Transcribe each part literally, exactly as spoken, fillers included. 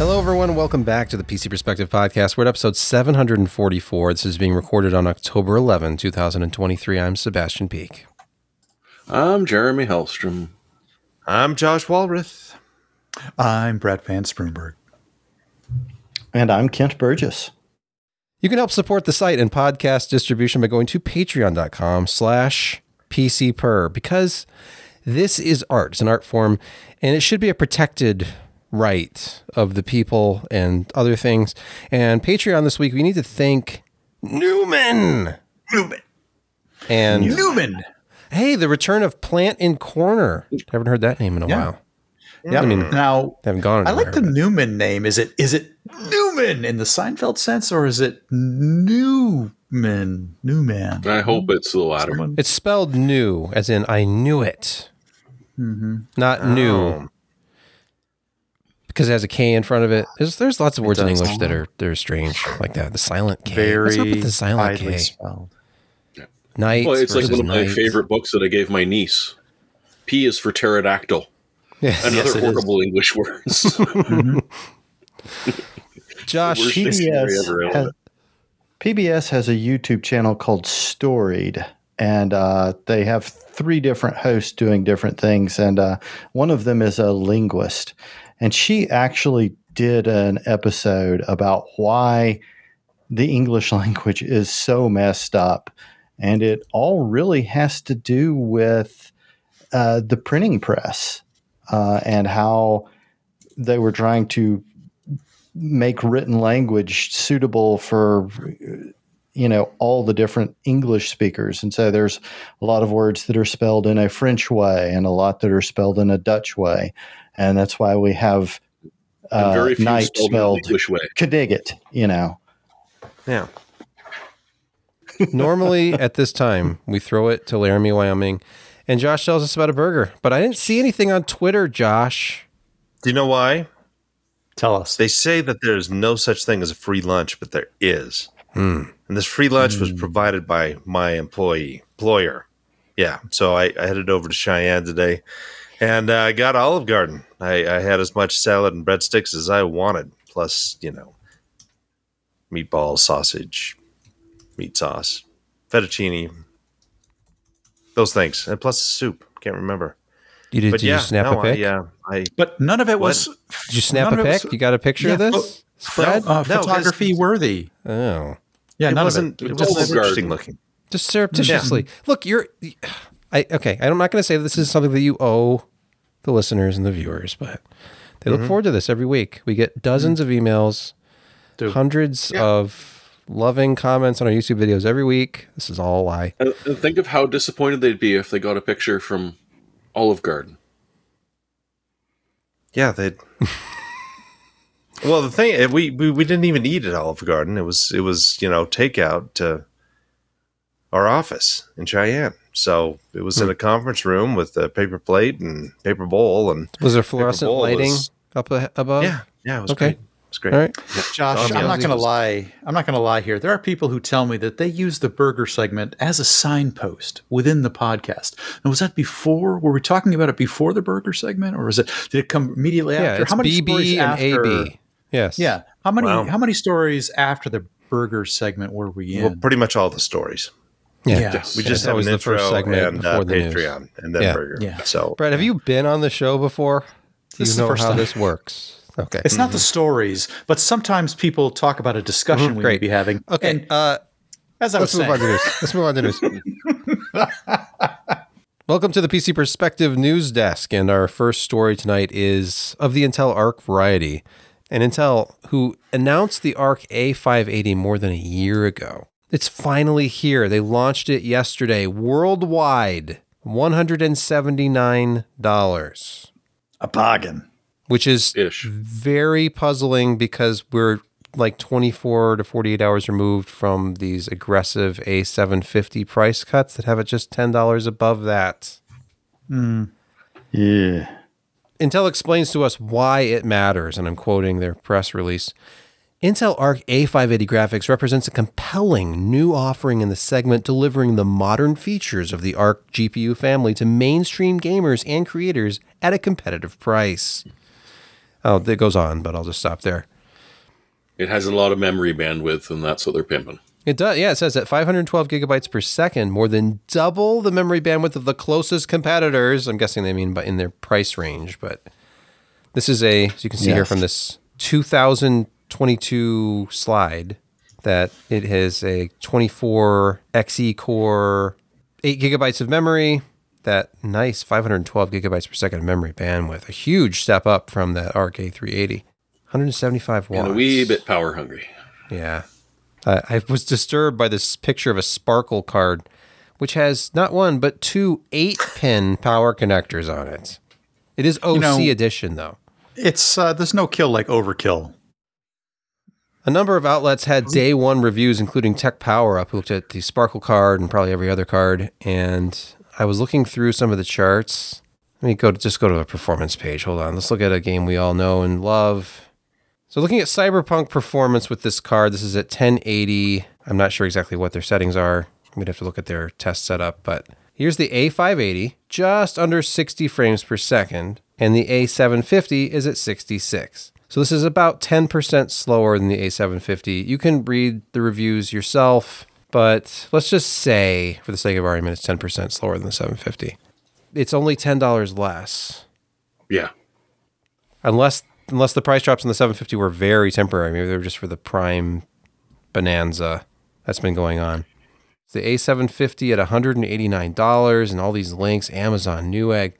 Hello, everyone. Welcome back to the P C Perspective Podcast. We're at episode seven hundred forty-four. This is being recorded on October eleventh, twenty twenty-three. I'm Sebastian Peek. I'm Jeremy Hellstrom. I'm Josh Walrath. I'm Brad Van Springberg. And I'm Kent Burgess. You can help support the site and podcast distribution by going to patreon.com slash PCPer, because this is art. It's an art form, and it should be a protected right of the people and other things. And Patreon this week, we need to thank Newman. Newman. And Newman. Hey, the return of Plant in Corner. Haven't heard that name in a yeah. while. Yeah, I mean, now haven't gone anywhere. I like the Newman name. Is it is it Newman in the Seinfeld sense, or is it Newman? Newman. I hope it's the latter one. It's spelled new, as in I knew it, mm-hmm. not oh. new, because it has a K in front of it. There's, there's lots of words in English that are they're strange like that. The silent K. Very What's up with the silent K? Spelled. Nights well, it's like one of my nights. favorite books that I gave my niece. P is for pterodactyl. Yes, Another yes, horrible is. English words. mm-hmm. Josh, P B S has, P B S has a YouTube channel called Storied, and uh, they have three different hosts doing different things. And uh, one of them is a linguist, and she actually did an episode about why the English language is so messed up, and it all really has to do with uh, the printing press. Uh, and how they were trying to make written language suitable for, you know, all the different English speakers. And so there's a lot of words that are spelled in a French way and a lot that are spelled in a Dutch way. And that's why we have uh, very few night spelled, spelled K'digit, you know. Yeah. Normally at this time, we throw it to Laramie, Wyoming. And Josh tells us about a burger, but I didn't see anything on Twitter, Josh. Do you know why? Tell us. They say that there's no such thing as a free lunch, but there is. Mm. And this free lunch mm. was provided by my employee, employer. Yeah. So I, I headed over to Cheyenne today, and I uh, got Olive Garden. I, I had as much salad and breadsticks as I wanted, plus, you know, meatballs, sausage, meat sauce, fettuccine, those things, and plus soup. Can't remember. You did, did yeah, you snap no, a pic? I, yeah, I, but none of it was. What? Did you snap a pic? Was, you got a picture yeah, of this? Oh, no, uh, photography no, worthy. Oh, yeah, it none wasn't. Of it, it wasn't interesting garden. Looking. Just surreptitiously. Yeah. Look, you're. I okay. I'm not going to say that this is something that you owe the listeners and the viewers, but they mm-hmm. look forward to this every week. We get dozens mm-hmm. of emails, Dude. hundreds yeah. of. Loving comments on our YouTube videos every week. This is all a lie. And think of how disappointed they'd be if they got a picture from Olive Garden. Yeah, they'd. Well, the thing we, we we didn't even eat at Olive Garden. It was it was you know takeout to our office in Cheyenne. So it was mm. in a conference room with a paper plate and paper bowl, and was there fluorescent lighting was, up above? Yeah, yeah, it was okay. Great. It's great. All right. Yeah. Josh, I'm not going to lie. I'm not going to lie here. There are people who tell me that they use the burger segment as a signpost within the podcast. And was that before? Were we talking about it before the burger segment, or was it? Did it come immediately yeah, after? It's how many B B stories and after? A B. Yes. Yeah. How many? Wow. How many stories after the burger segment were we in? Well, pretty much all the stories. Yeah. yeah. Yes. We just yeah, have an the intro first segment and before uh, the Patreon news. And then yeah. burger. Yeah. So, Brad, have you been on the show before? Do you know how time. This works? Okay. It's mm-hmm. not the stories, but sometimes people talk about a discussion mm-hmm. we Great. May be having. Okay. And, uh, as I was saying, let's move on to news. Welcome to the P C Perspective News Desk. And our first story tonight is of the Intel Arc variety. And Intel, who announced the Arc A five eighty more than a year ago, it's finally here. They launched it yesterday worldwide, one hundred seventy-nine dollars. A bargain. Which is Ish. very puzzling because we're like twenty-four to forty-eight hours removed from these aggressive A seven fifty price cuts that have it just ten dollars above that. Mm. Yeah. Intel explains to us why it matters, and I'm quoting their press release. Intel Arc A five eighty graphics represents a compelling new offering in the segment, delivering the modern features of the Arc G P U family to mainstream gamers and creators at a competitive price. Oh, it goes on, but I'll just stop there. It has a lot of memory bandwidth, and that's what they're pimping. It does. Yeah, it says at five hundred twelve gigabytes per second, more than double the memory bandwidth of the closest competitors. I'm guessing they mean by in their price range, but this is a, as you can see yes. here from this two thousand twenty-two slide, that it has a twenty-four X E core, eight gigabytes of memory, that nice five hundred twelve gigabytes per second of memory bandwidth, a huge step up from that Arc A three eighty. one hundred seventy-five watts. And a wee bit power hungry. Yeah. Uh, I was disturbed by this picture of a Sparkle card, which has not one, but two eight-pin power connectors on it. It is O C you know, edition, though. It's uh, there's no kill like overkill. A number of outlets had day one reviews, including Tech Power Up, who looked at the Sparkle card and probably every other card. And I was looking through some of the charts. Let me go to, just go to a performance page. Hold on. Let's look at a game we all know and love. So looking at Cyberpunk performance with this card, this is at ten eighty. I'm not sure exactly what their settings are. We'd have to look at their test setup, but here's the A five eighty, just under sixty frames per second, and the A seven fifty is at sixty-six. So this is about ten percent slower than the A seven fifty. You can read the reviews yourself, but let's just say, for the sake of argument, it's ten percent slower than the seven fifty. It's only ten dollars less. Yeah. Unless... Unless the price drops on the seven fifty were very temporary. Maybe they were just for the prime bonanza that's been going on. It's the A seven fifty at one hundred eighty-nine dollars and all these links, Amazon, Newegg.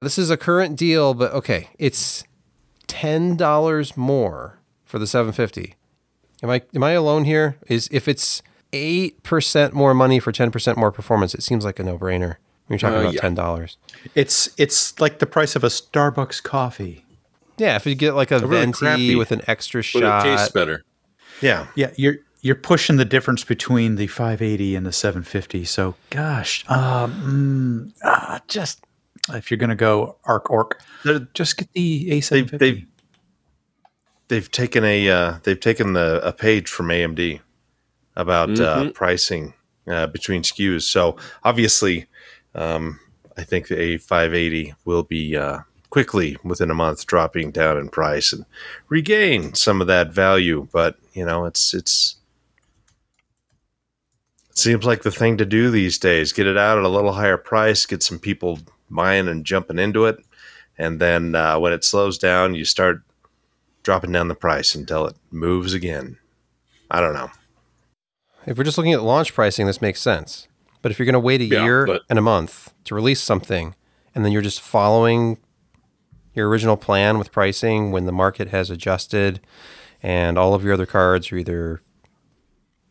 This is a current deal, but okay, it's ten dollars more for the seven fifty. Am I am I alone here? Is if it's eight percent more money for ten percent more performance, it seems like a no-brainer. When you're talking uh, about yeah. ten dollars. It's it's like the price of a Starbucks coffee. Yeah, if you get like a, a really venti crappy, with an extra shot, but it tastes better. Yeah, yeah, you're you're pushing the difference between the five eighty and the seven fifty. So, gosh, um, mm, ah, just if you're gonna go Arc Orc, just get the A seven fifty. They, they, they've taken a uh, they've taken the, a page from A M D about mm-hmm. uh, pricing uh, between S K Us. So obviously, um, I think the A five eighty will be. Uh, quickly within a month dropping down in price and regain some of that value. But you know, it's, it's, it seems like the thing to do these days, get it out at a little higher price, get some people buying and jumping into it. And then uh, when it slows down, you start dropping down the price until it moves again. I don't know. If we're just looking at launch pricing, this makes sense. But if you're going to wait a yeah, year but- and a month to release something, and then you're just following your original plan with pricing when the market has adjusted and all of your other cards are either,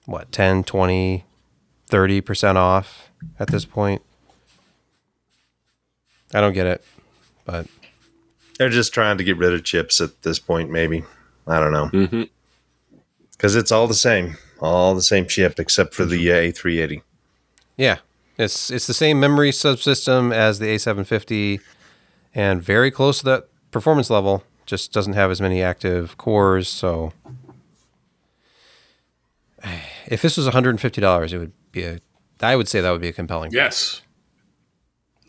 what, ten, twenty, thirty percent off at this point. I don't get it, but... They're just trying to get rid of chips at this point, maybe. I don't know. Because mm-hmm. it's all the same. All the same chip except for the uh, A three eighty. Yeah. It's, it's the same memory subsystem as the A seven fifty... And very close to that performance level, just doesn't have as many active cores. So if this was one hundred fifty dollars, it would be a, I would say that would be a compelling price. Yes.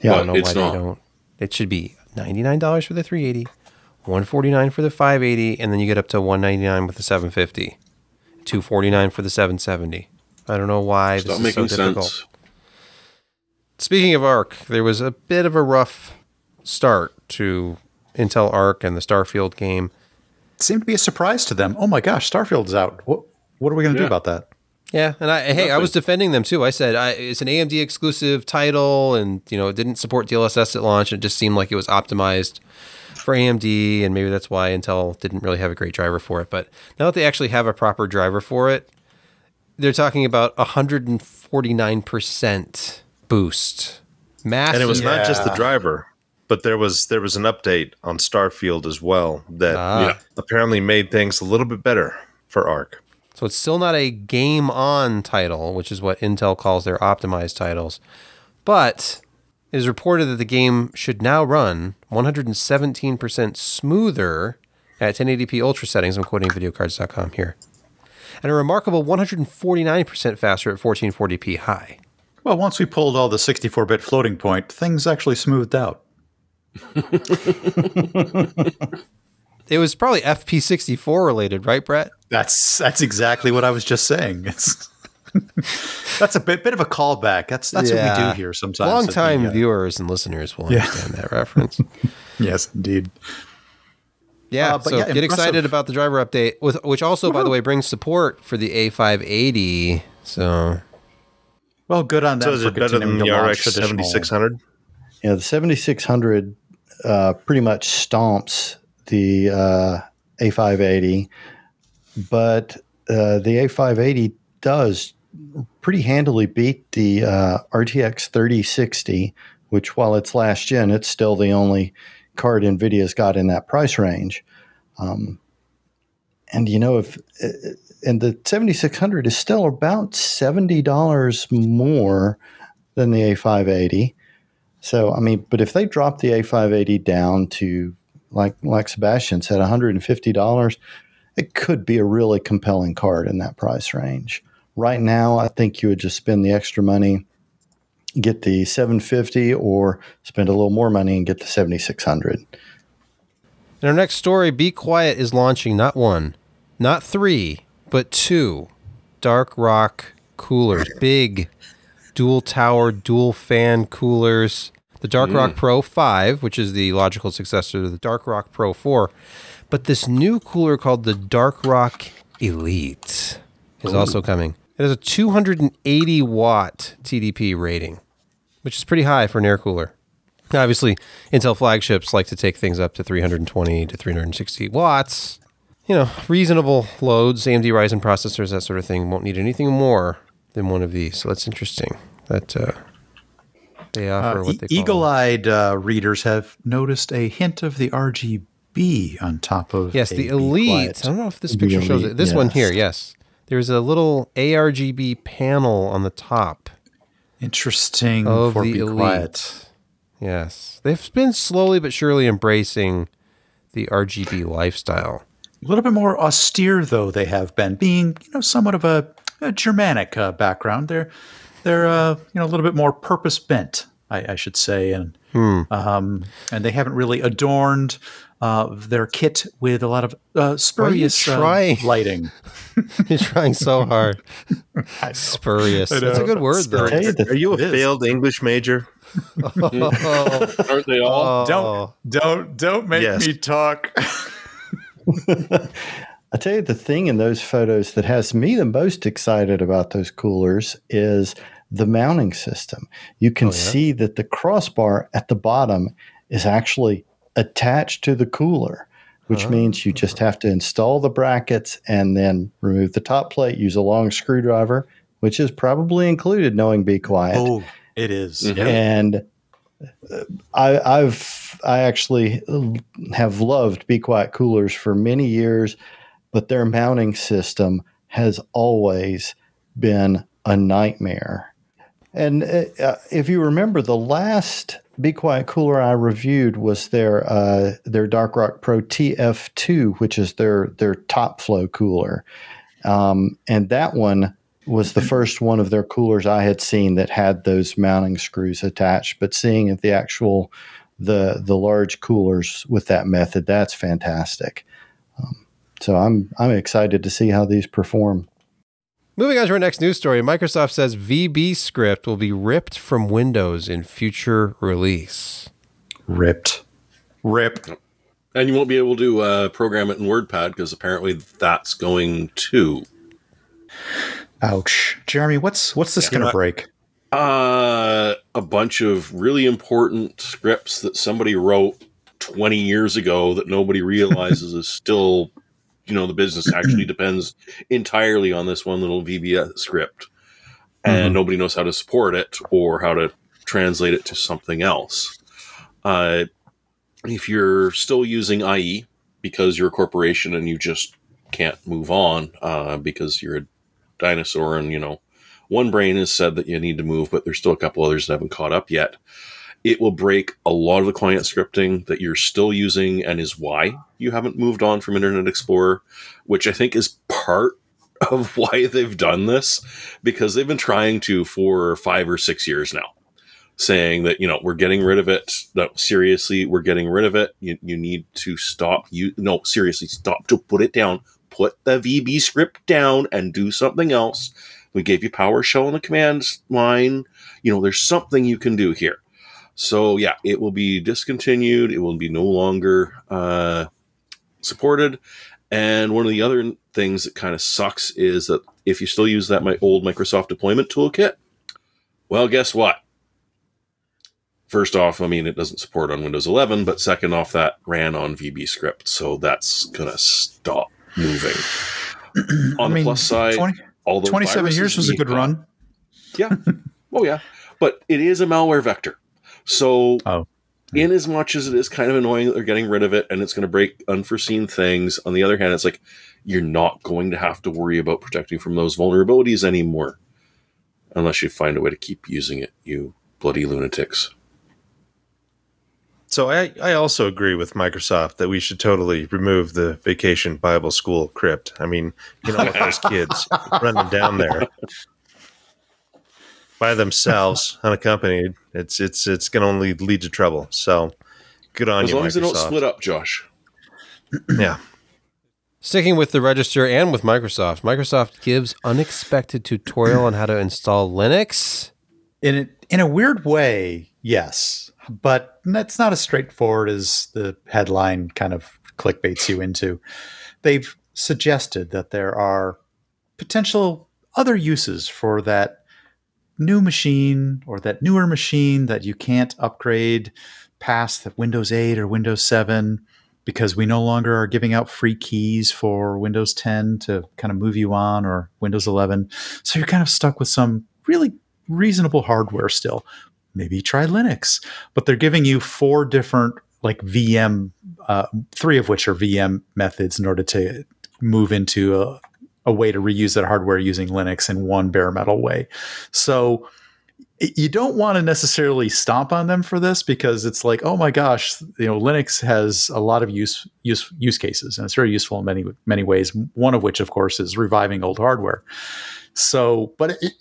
Yeah, but I don't know it's why not. They don't. It should be ninety-nine dollars for the three eighty, one hundred forty-nine dollars for the five eighty, and then you get up to one hundred ninety-nine dollars with the seven fifty, two hundred forty-nine dollars for the seven seventy. I don't know why it's this is so difficult. Sense. Speaking of Arc, there was a bit of a rough start to Intel Arc and the Starfield game. It seemed to be a surprise to them. Oh my gosh, Starfield's out. What, what are we going to yeah. do about that? Yeah, and I hey, Nothing. I was defending them too. I said I, it's an A M D exclusive title, and you know it didn't support D L S S at launch. It just seemed like it was optimized for A M D, and maybe that's why Intel didn't really have a great driver for it. But now that they actually have a proper driver for it, they're talking about one hundred forty-nine percent boost. Massive. And it was yeah. not just the driver. But there was there was an update on Starfield as well that ah. you know, apparently made things a little bit better for Arc. So it's still not a game-on title, which is what Intel calls their optimized titles. But it is reported that the game should now run one hundred seventeen percent smoother at ten eighty p Ultra settings. I'm quoting video cards dot com here. And a remarkable one hundred forty-nine percent faster at fourteen forty p high. Well, once we pulled all the sixty-four bit floating point, things actually smoothed out. it was probably F P sixty-four related, right, Brett? That's that's exactly what I was just saying. It's that's a bit, bit of a callback. That's that's yeah. what we do here sometimes. Long-time the, uh, viewers and listeners will yeah. understand that reference. Yes, indeed. Yeah, uh, so yeah, get impressive. excited about the driver update, with, which also, Woo-hoo. by the way, brings support for the A five eighty. So, well, good on that. So is it better than the R X seventy-six hundred? Yeah, the seventy-six hundred uh, pretty much stomps the uh, A five eighty, but uh, the A five eighty does pretty handily beat the uh, R T X thirty sixty, which, while it's last gen, it's still the only card NVIDIA's got in that price range. Um, and, you know, if and the seventy-six hundred is still about seventy dollars more than the A five eighty. So, I mean, but if they drop the A five eighty down to, like like Sebastian said, one hundred fifty dollars, it could be a really compelling card in that price range. Right now, I think you would just spend the extra money, get the seven fifty, or spend a little more money and get the seventy-six hundred. In our next story, Be Quiet is launching not one, not three, but two Dark Rock coolers. Big dual tower, dual fan coolers. The Dark mm. Rock Pro five, which is the logical successor to the Dark Rock Pro four. But this new cooler called the Dark Rock Elite is Ooh. also coming. It has a two hundred eighty watt T D P rating, which is pretty high for an air cooler. Now, obviously, Intel flagships like to take things up to three hundred twenty to three hundred sixty watts. You know, reasonable loads, A M D Ryzen processors, that sort of thing, won't need anything more than one of these. So that's interesting that uh, they offer uh, what they e- call Eagle-eyed uh, readers have noticed a hint of the R G B on top of Yes, the Elite. Quiet. I don't know if this picture shows it. This yes. one here, yes. There's a little A R G B panel on the top. Interesting for Be Quiet. Yes. They've been slowly but surely embracing the R G B lifestyle. A little bit more austere, though, they have been. Being, you know, somewhat of a, a Germanic uh, background. They're, they're uh, you know, a little bit more purpose-bent, I, I should say. And hmm. um, and they haven't really adorned Uh, their kit with a lot of uh, spurious uh, lighting. You're trying so hard. Spurious. That's a good word, spurious. though. Are you a failed English major? Oh. Aren't they all? Oh. Don't don't don't make yes. me talk. I tell you, the thing in those photos that has me the most excited about those coolers is the mounting system. You can oh, yeah? see that the crossbar at the bottom is actually attached to the cooler, which uh, means you just have to install the brackets and then remove the top plate, use a long screwdriver, which is probably included, knowing Be Quiet. Oh, it is. Mm-hmm. And I, I've I actually have loved Be Quiet coolers for many years, but their mounting system has always been a nightmare. And uh, if you remember, the last Be Quiet cooler I reviewed was their uh, their Dark Rock Pro T F two, which is their their top flow cooler, um, and that one was the first one of their coolers I had seen that had those mounting screws attached. But seeing at the actual the the large coolers with that method, that's fantastic. Um, so I'm I'm excited to see how these perform. Moving on to our next news story, Microsoft says VBScript will be ripped from Windows in future release. Ripped. Ripped. And you won't be able to uh, program it in WordPad, because apparently that's going to. Ouch. Jeremy, what's what's this yeah, going to break? Uh, a bunch of really important scripts that somebody wrote twenty years ago that nobody realizes is still... You know, the business actually depends entirely on this one little V B S script, and mm-hmm. nobody knows how to support it or how to translate it to something else. Uh, if you're still using I E because you're a corporation and you just can't move on uh, because you're a dinosaur, and, you know, one brain has said that you need to move, but there's still a couple others that haven't caught up yet. It will break a lot of the client scripting that you're still using and is why you haven't moved on from Internet Explorer, which I think is part of why they've done this, because they've been trying to for five or six years now saying that, you know, we're getting rid of it. No, seriously, we're getting rid of it. You, you need to stop. You no, seriously, stop to put it down. Put the V B script down and do something else. We gave you PowerShell in the command line. You know, there's something you can do here. So yeah, it will be discontinued. It will be no longer uh, supported. And one of the other things that kind of sucks is that if you still use that my old Microsoft deployment toolkit, well, guess what? First off, I mean, it doesn't support on Windows eleven, but second off, that ran on VBScript, so that's going to stop moving. On I the mean, plus side, twenty, all twenty-seven years was a good run. Yeah. Oh, yeah. But it is a malware vector. So oh. in as much as it is kind of annoying that they're getting rid of it and it's going to break unforeseen things, on the other hand, it's like you're not going to have to worry about protecting from those vulnerabilities anymore unless you find a way to keep using it, you bloody lunatics. So I, I also agree with Microsoft that we should totally remove the Vacation Bible School crypt. I mean, you know, let those kids run them down there by themselves, unaccompanied. It's it's it's going to only lead to trouble. So good on you, Microsoft. As long as they don't split up, Josh. Yeah. Sticking with the register and with Microsoft, Microsoft gives unexpected tutorial on how to install Linux. In it, in a weird way, yes. But that's not as straightforward as the headline kind of clickbaits you into. They've suggested that there are potential other uses for that new machine or that newer machine that you can't upgrade past Windows eight or Windows seven because we no longer are giving out free keys for Windows ten to kind of move you on, or Windows eleven. So you're kind of stuck with some really reasonable hardware still. Maybe try Linux, but they're giving you four different like V M, uh, three of which are V M methods in order to move into a, a way to reuse that hardware using Linux in one bare metal way. So you don't want to necessarily stomp on them for this because it's like, oh my gosh, you know, Linux has a lot of use, use, use cases, and it's very useful in many, many ways. One of which, of course, is reviving old hardware. So, but it,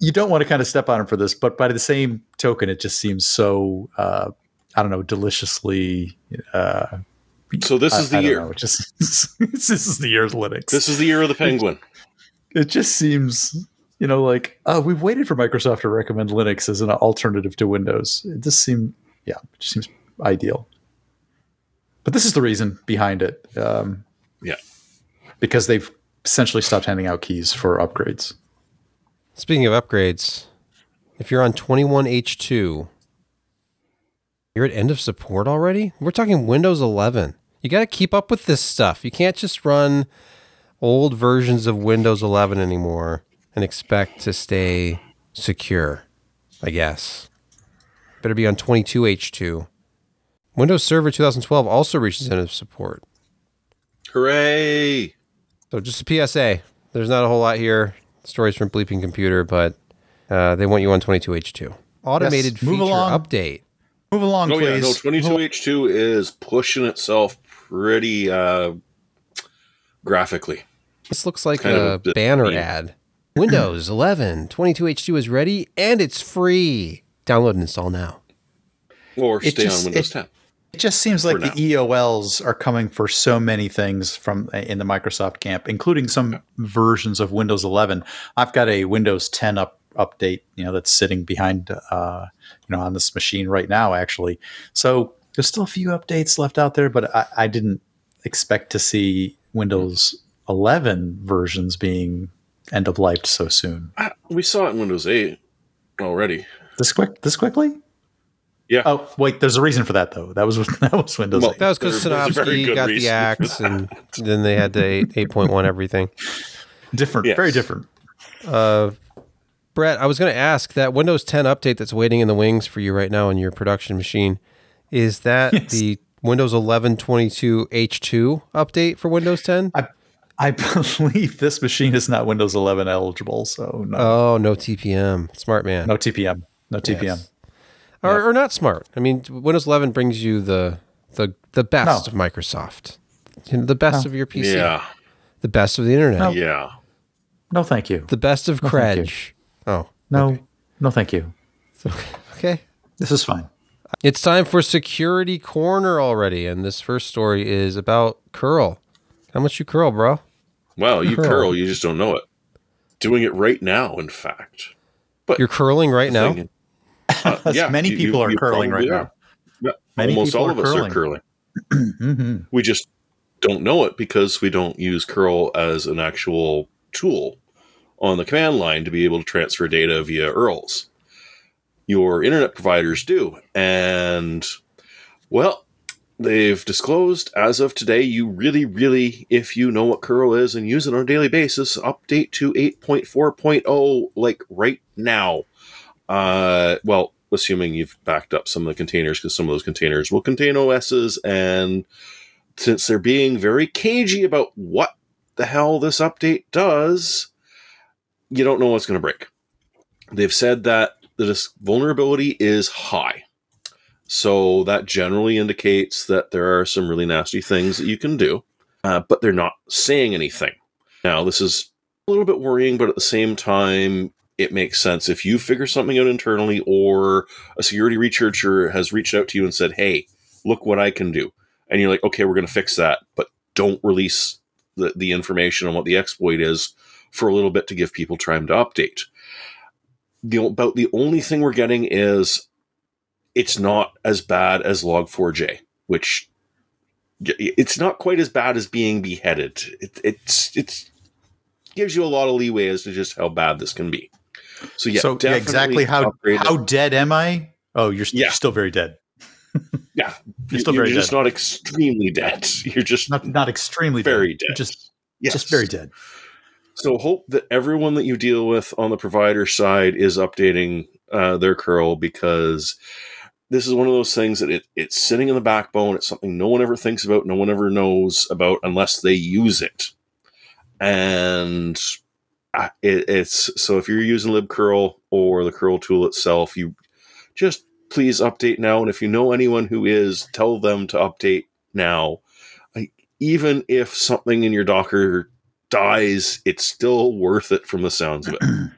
you don't want to kind of step on him for this, but by the same token, it just seems so, uh, I don't know, deliciously. Uh, so this I, is the I year. Know, just, this is the year of Linux. This is the year of the penguin. It, it just seems, you know, like, oh, we've waited for Microsoft to recommend Linux as an alternative to Windows. It just seemed, yeah, it just seems ideal. But this is the reason behind it. Um, yeah. Because they've essentially stopped handing out keys for upgrades. Speaking of upgrades, if you're on twenty-one H two, you're at end of support already? We're talking Windows eleven. You got to keep up with this stuff. You can't just run old versions of Windows eleven anymore and expect to stay secure, I guess. Better be on twenty-two H two. Windows Server twenty twelve also reaches end of support. Hooray! So just a P S A. There's not a whole lot here. Stories from Bleeping Computer, but uh, they want you on twenty-two H two. Automated yes, feature along. update. Move along, oh, please. Oh, yeah, no, twenty-two H two is pushing itself pretty uh, graphically. This looks like a, a banner theme. ad. Windows eleven, twenty-two H two is ready, and it's free. Download and install now. Or stay just, on Windows it, ten. It just seems like now. The E O Ls are coming for so many things from in the Microsoft camp, including some yeah. versions of Windows eleven. I've got a Windows ten up, update, you know, that's sitting behind, uh, you know, on this machine right now, actually. So there's still a few updates left out there, but I, I didn't expect to see Windows eleven versions being end of life so soon. I, we saw it in Windows eight already. This quick? This quickly? Yeah. Oh, wait, there's a reason for that, though. That was that was Windows well, eight. That was because Sanofsky got the axe, and then they had the eight point one everything. Different. Yes. Very different. Uh, Brett, I was going to ask, that Windows ten update that's waiting in the wings for you right now on your production machine, is that yes. the Windows eleven twenty-two H two update for Windows ten? I, I believe this machine is not Windows eleven eligible, so no. Oh, no T P M. Smart man. No T P M. No T P M. Yes. Or, yeah. or not smart. I mean, Windows eleven brings you the the the best no. of Microsoft, you know, the best no. of your P C, yeah. the best of the internet, no. yeah. No, thank you. The best of no, Credge. Oh, no, okay. no, thank you. Okay, This is fine. It's time for Security Corner already, and this first story is about curl. How much you curl, bro? Well, you curl. curl, you just don't know it. Doing it right now, in fact. But you're curling right now? Thing, uh, yeah, many people you, are you curling right are. now. Yeah, almost all of us curling. are curling. mm-hmm. We just don't know it because we don't use curl as an actual tool on the command line to be able to transfer data via U R Ls. Your internet providers do. And, well, they've disclosed as of today, you really, really, if you know what curl is and use it on a daily basis, update to eight point four point oh, like right now. Uh, well, assuming you've backed up some of the containers, because some of those containers will contain O Ss. And since they're being very cagey about what the hell this update does, you don't know what's going to break. They've said that this vulnerability is high. So that generally indicates that there are some really nasty things that you can do, uh, but they're not saying anything. Now, this is a little bit worrying, but at the same time, it makes sense. If you figure something out internally or a security researcher has reached out to you and said, hey, look what I can do. And you're like, okay, we're going to fix that, but don't release the, the information on what the exploit is for a little bit to give people time to update. The, about the only thing we're getting is it's not as bad as log four j, which it's not quite as bad as being beheaded. It it's, it's gives you a lot of leeway as to just how bad this can be. So yeah, so exactly how how dead am I? Oh, you're, yeah. you're still very dead. yeah, you're still you're very just dead. Not extremely dead. You're just not not extremely very dead. dead. Just yes. just very dead. So hope that everyone that you deal with on the provider side is updating uh, their curl, because this is one of those things that it, it's sitting in the backbone. It's something no one ever thinks about, no one ever knows about unless they use it. And it, it's so if you're using libcurl or the curl tool itself, you just please update now. And if you know anyone who is, tell them to update now. Like, even if something in your Docker dies, it's still worth it from the sounds of it.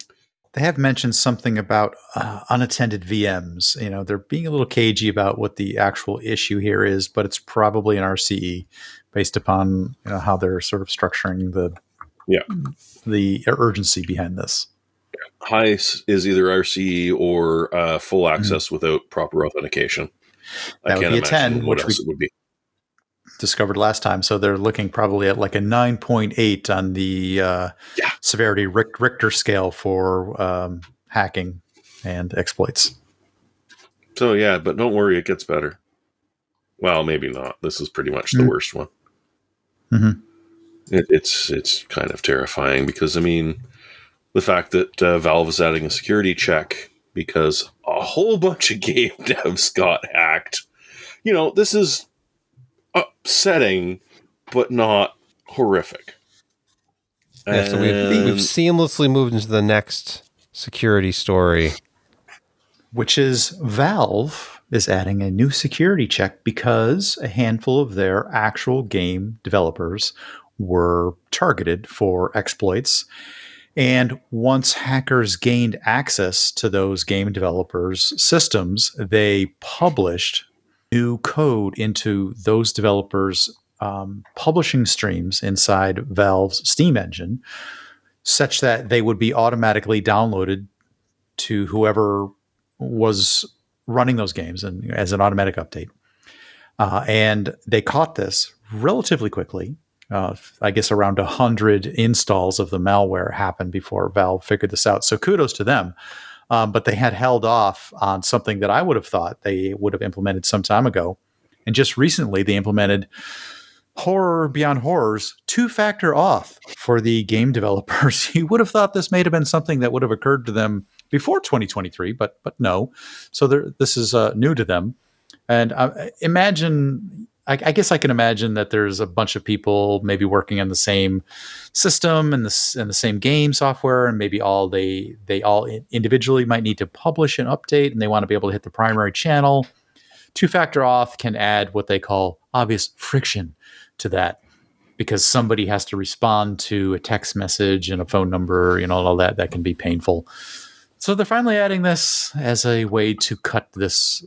They have mentioned something about uh, unattended V Ms. You know, they're being a little cagey about what the actual issue here is, but it's probably an R C E based upon, you know, how they're sort of structuring the yeah the urgency behind this. Yeah. High is either R C E or uh, full access mm-hmm. without proper authentication. That I would can't be a ten, what which else we- it would be. Discovered last time. So they're looking probably at like a nine point eight on the uh, yeah. severity Richter scale for um, hacking and exploits. So yeah, but don't worry, it gets better. Well, maybe not. This is pretty much mm-hmm. the worst one. Mm-hmm. It, it's, it's kind of terrifying because, I mean, the fact that uh, Valve is adding a security check because a whole bunch of game devs got hacked. You know, this is upsetting, but not horrific. Yeah, so we've, we've seamlessly moved into the next security story, which is Valve is adding a new security check because a handful of their actual game developers were targeted for exploits. And once hackers gained access to those game developers' systems, they published new code into those developers' um, publishing streams inside Valve's Steam engine, such that they would be automatically downloaded to whoever was running those games and as an automatic update. Uh, and they caught this relatively quickly. Uh, I guess around one hundred installs of the malware happened before Valve figured this out. So kudos to them. Um, but they had held off on something that I would have thought they would have implemented some time ago. And just recently, they implemented horror beyond horrors, two-factor auth for the game developers. You would have thought this may have been something that would have occurred to them before twenty twenty-three, but but no. So this is uh, new to them. And uh, imagine, I, I guess I can imagine that there's a bunch of people maybe working on the same system and the, and the same game software, and maybe all they they all individually might need to publish an update, and they want to be able to hit the primary channel. Two-factor auth can add what they call obvious friction to that, because somebody has to respond to a text message and a phone number, you know, and all that. That can be painful. So they're finally adding this as a way to cut this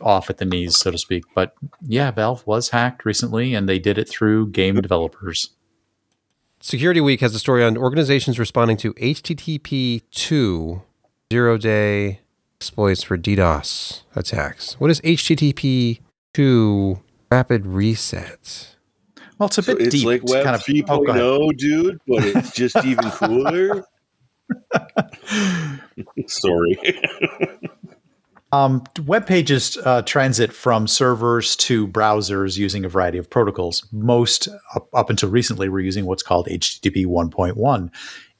off at the knees, so to speak. But yeah, Valve was hacked recently, and they did it through game developers. Security Week has a story on organizations responding to H T T P two zero-day exploits for DDoS attacks. What is H T T P two rapid reset? Well, it's a bit so it's deep. Like it's like Web three point oh, oh, dude, but it's just even cooler. Sorry. um, web pages uh, transit from servers to browsers using a variety of protocols. Most, up, up until recently, were using what's called H T T P one point one.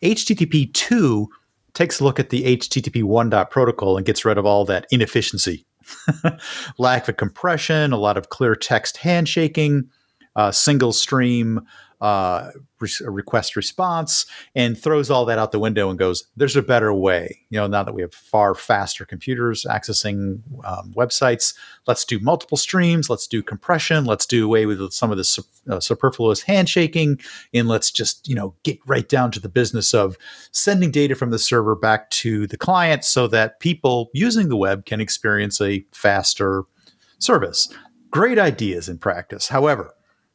H T T P two takes a look at the H T T P one protocol and gets rid of all that inefficiency. Lack of compression, a lot of clear text handshaking, uh, single stream Uh, request response, and throws all that out the window and goes, there's a better way. You know, now that we have far faster computers accessing um, websites, let's do multiple streams, let's do compression, let's do away with some of the su- uh, superfluous handshaking, and let's just, you know, get right down to the business of sending data from the server back to the client so that people using the web can experience a faster service. Great ideas in practice. However,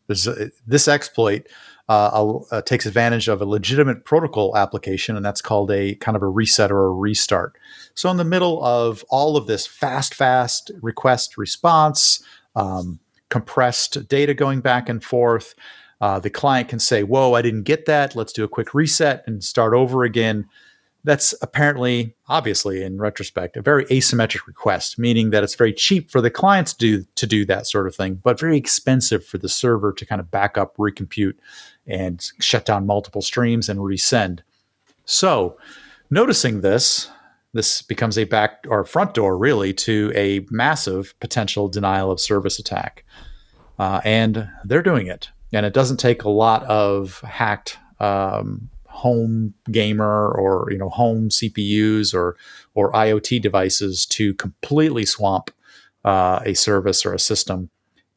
There's a, this exploit uh, uh, takes advantage of a legitimate protocol application, and that's called a kind of a reset or a restart. So in the middle of all of this fast, fast request response, um, compressed data going back and forth, uh, the client can say, whoa, I didn't get that. Let's do a quick reset and start over again. That's apparently, obviously, in retrospect, a very asymmetric request, meaning that it's very cheap for the clients to do, to do that sort of thing, but very expensive for the server to kind of back up, recompute, and shut down multiple streams and resend. So noticing this, this becomes a back or front door, really, to a massive potential denial of service attack. Uh, and they're doing it. And it doesn't take a lot of hacked um home gamer or, you know, home C P Us or or IoT devices to completely swamp uh, a service or a system.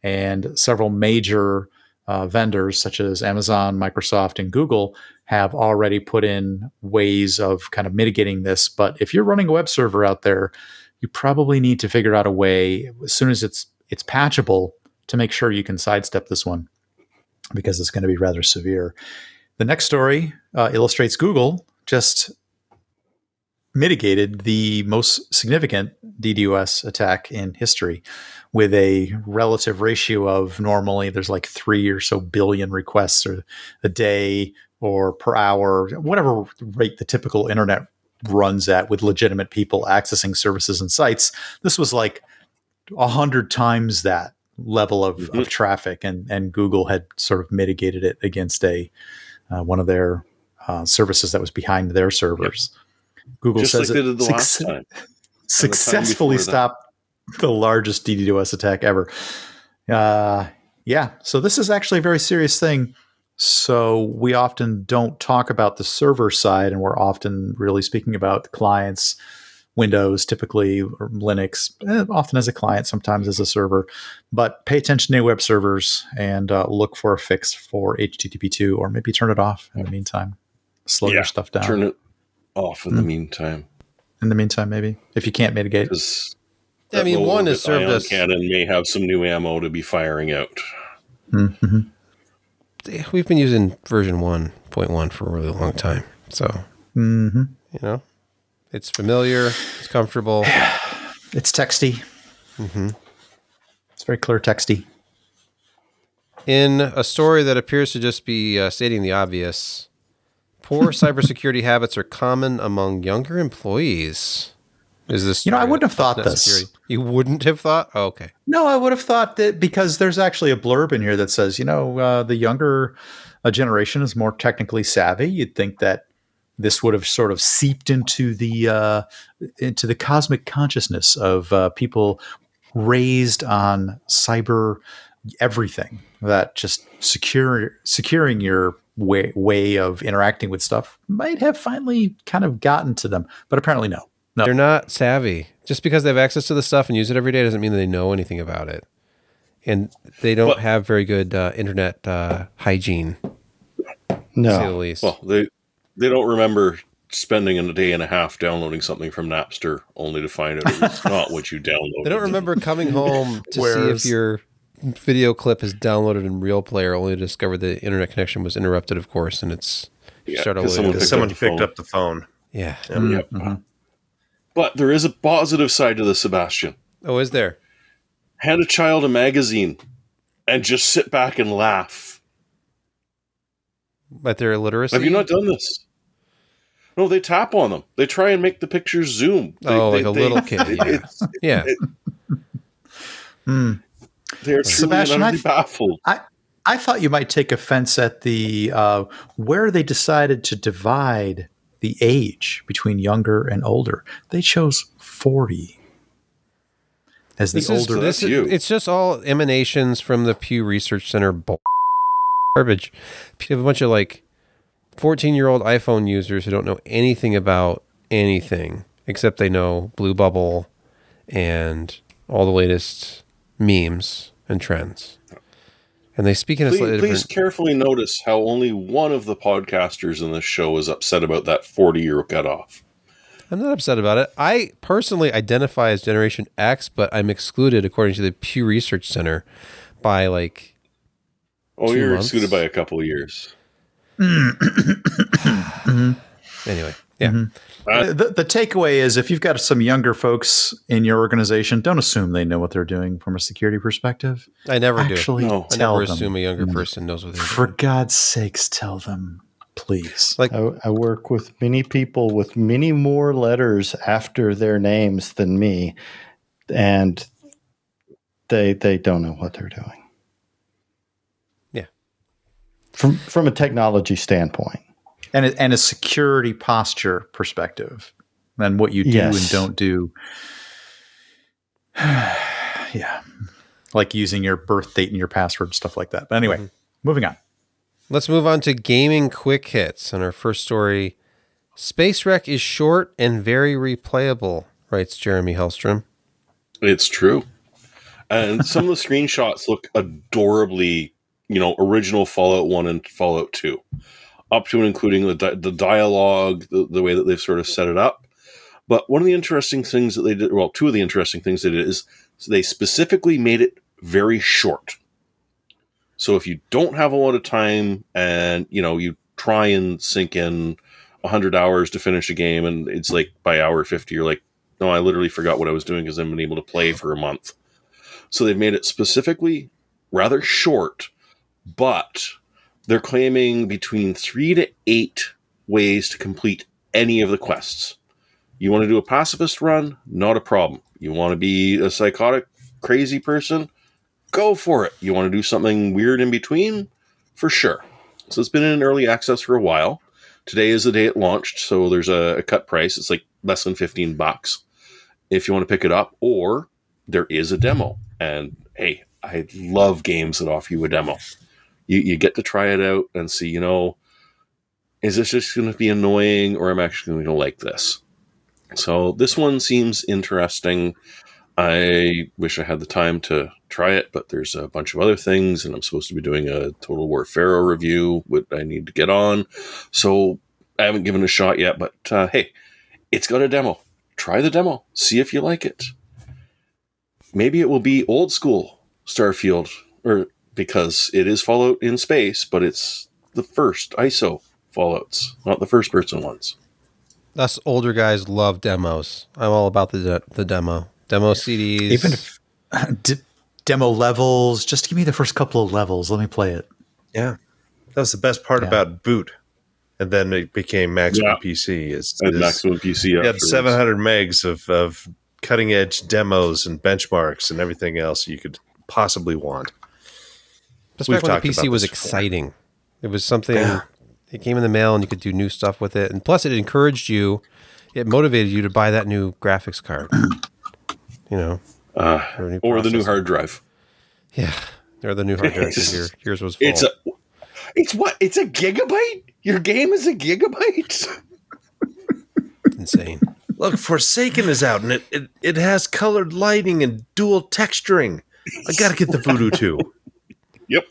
And several major uh, vendors such as Amazon, Microsoft, and Google have already put in ways of kind of mitigating this. But if you're running a web server out there, you probably need to figure out a way as soon as it's it's patchable to make sure you can sidestep this one, because it's going to be rather severe. The next story uh, illustrates Google just mitigated the most significant DDoS attack in history with a relative ratio of normally there's like three or so billion requests or a day or per hour, whatever rate the typical internet runs at with legitimate people accessing services and sites. This was like a hundred times that level of, mm-hmm. of traffic, and, and Google had sort of mitigated it against a Uh, one of their uh, services that was behind their servers. Yep. Google Just says like it did the last suc- time. successfully the time stopped that. The largest DDoS attack ever. Uh, yeah, so this is actually a very serious thing. So we often don't talk about the server side, and we're often really speaking about clients, Windows, typically, or Linux, often as a client, sometimes as a server. But pay attention to web servers and uh, look for a fix for H T T P two, or maybe turn it off in the meantime. Slow yeah, your stuff down. Turn it off in mm. the meantime. In the meantime, maybe, if you can't mitigate. I mean, one has served ion us. Cannon may have some new ammo to be firing out. Mm-hmm. We've been using version one point one for a really long time. So, mm-hmm. you know. It's familiar. It's comfortable. It's texty. Mm-hmm. It's very clear texty. In a story that appears to just be uh, stating the obvious, poor cybersecurity habits are common among younger employees. Is this? You know, I wouldn't have thought this. Security? You wouldn't have thought? Oh, okay. No, I would have thought that, because there's actually a blurb in here that says, you know, uh, the younger uh, generation is more technically savvy. You'd think that this would have sort of seeped into the uh, into the cosmic consciousness of uh, people raised on cyber everything, that just secure securing your way way of interacting with stuff might have finally kind of gotten to them. But apparently, no, no, they're not savvy. Just because they have access to the stuff and use it every day doesn't mean that they know anything about it, and they don't well, have very good uh, internet uh, hygiene. No, to say the least. Well, they. They don't remember spending a day and a half downloading something from Napster only to find out it's not what you downloaded. I don't remember coming home to Whereas, see if your video clip is downloaded in Real Player, only to discover the internet connection was interrupted, of course, and it's yeah, started someone picked, someone up, the picked up the phone. Yeah. Mm-hmm. Yep. Mm-hmm. But there is a positive side to this, Sebastian. Oh, is there? Hand a child a magazine and just sit back and laugh. But they're illiteracy? Have you not done this? No, they tap on them. They try and make the pictures zoom. They, oh, they, like a they, little kid. They, yeah. It, it, mm. They are Sebastian, truly I th- baffled. I, I thought you might take offense at the uh, where they decided to divide the age between younger and older. They chose forty as the this older. Is, this is, it's just all emanations from the Pew Research Center bull- garbage. You have a bunch of like fourteen-year-old iPhone users who don't know anything about anything except they know Blue Bubble and all the latest memes and trends. And they speak in a please, slightly different... Please carefully notice how only one of the podcasters in this show is upset about that forty-year cutoff. I'm not upset about it. I personally identify as Generation X, but I'm excluded, according to the Pew Research Center, by like Oh, you're months. excluded by a couple of years. mm-hmm. Anyway, yeah. Mm-hmm. Uh, the, the takeaway is if you've got some younger folks in your organization, don't assume they know what they're doing from a security perspective. I never Actually do. No. Tell I never them. assume a younger person knows what they're For doing. For God's sakes, tell them, please. Like I, I work with many people with many more letters after their names than me, and they they don't know what they're doing. From from a technology standpoint, and a, and a security posture perspective, and what you do yes. and don't do, yeah, like using your birth date and your password and stuff like that. But anyway, mm-hmm. moving on. Let's move on to gaming quick hits. And our first story: Space Wreck is short and very replayable, writes Jeremy Hellstrom. It's true, and some of the screenshots look adorably. You know, original Fallout one and Fallout two, up to and including the di- the dialogue, the, the way that they've sort of set it up. But one of the interesting things that they did, well, two of the interesting things they did is they specifically made it very short. So if you don't have a lot of time and, you know, you try and sink in one hundred hours to finish a game and it's like by hour fifty, you're like, no, I literally forgot what I was doing because I haven't been able to play for a month. So they've made it specifically rather short. But they're claiming between three to eight ways to complete any of the quests. You want to do a pacifist run? Not a problem. You want to be a psychotic, crazy person? Go for it. You want to do something weird in between? For sure. So it's been in early access for a while. Today is the day it launched, so there's a, a cut price. It's like less than fifteen bucks if you want to pick it up. Or there is a demo. And hey, I love games that offer you a demo. You, you get to try it out and see, you know, is this just going to be annoying or I'm actually going to like this? So this one seems interesting. I wish I had the time to try it, but there's a bunch of other things and I'm supposed to be doing a Total War Pharaoh review, which I need to get on. So I haven't given it a shot yet, but uh, hey, it's got a demo. Try the demo. See if you like it. Maybe it will be old school Starfield or because it is Fallout in space, but it's the first I S O Fallouts, not the first-person ones. Us older guys love demos. I'm all about the de- the demo. Demo C Ds. Even if, uh, d- demo levels. Just give me the first couple of levels. Let me play it. Yeah. That was the best part yeah. about boot. And then it became Maximum yeah. P C. It's, and it's, Maximum P C. You had seven hundred megs of, of cutting-edge demos and benchmarks and everything else you could possibly want. Just back when the P C was exciting. It was something, yeah. it came in the mail and you could do new stuff with it. And plus it encouraged you, it motivated you to buy that new graphics card, you know. Uh, or, or the new hard drive. Yeah, or the new hard drive. Yours, yours was full. It's, a, it's what? It's a gigabyte? Your game is a gigabyte? Insane. Look, Forsaken is out and it, it, it has colored lighting and dual texturing. I got to get the Voodoo two. Yep.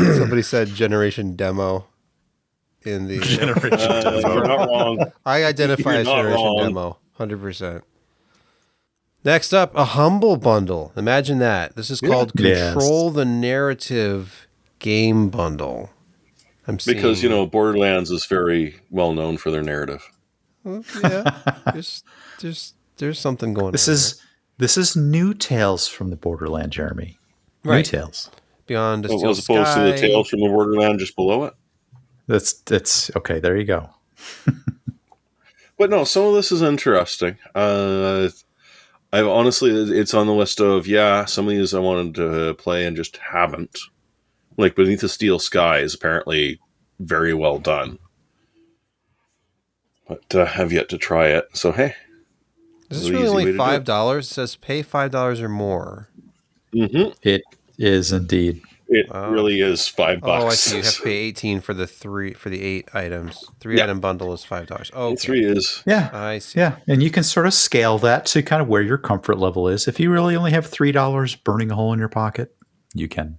Somebody said Generation Demo. in the generation uh, demo. You're not wrong. I identify you're as generation wrong. Demo, one hundred percent. Next up, a humble bundle. Imagine that. This is called yeah. Control yes. the Narrative Game Bundle. I'm seeing because, you know, Borderlands is very well known for their narrative. Well, yeah. there's, there's, there's something going this on. This is there. This is new Tales from the Borderland, Jeremy. Right. New Tales. Beyond a well, Steel as opposed Sky. To the Tales from the Borderland just below it? That's that's okay. There you go. But no, some of this is interesting. Uh, I've honestly, it's on the list of yeah, some of these I wanted to play and just haven't. Like Beneath the Steel Sky is apparently very well done, but uh, have yet to try it. So hey, is this really only five dollars? It says pay five dollars or more. Mm-hmm. It is indeed. It wow. really is five bucks. Oh, I see. You have to pay eighteen for the three for the eight items. Three yeah. item bundle is five dollars. Oh, okay. Three is yeah. I see. Yeah, and you can sort of scale that to kind of where your comfort level is. If you really only have three dollars burning a hole in your pocket, you can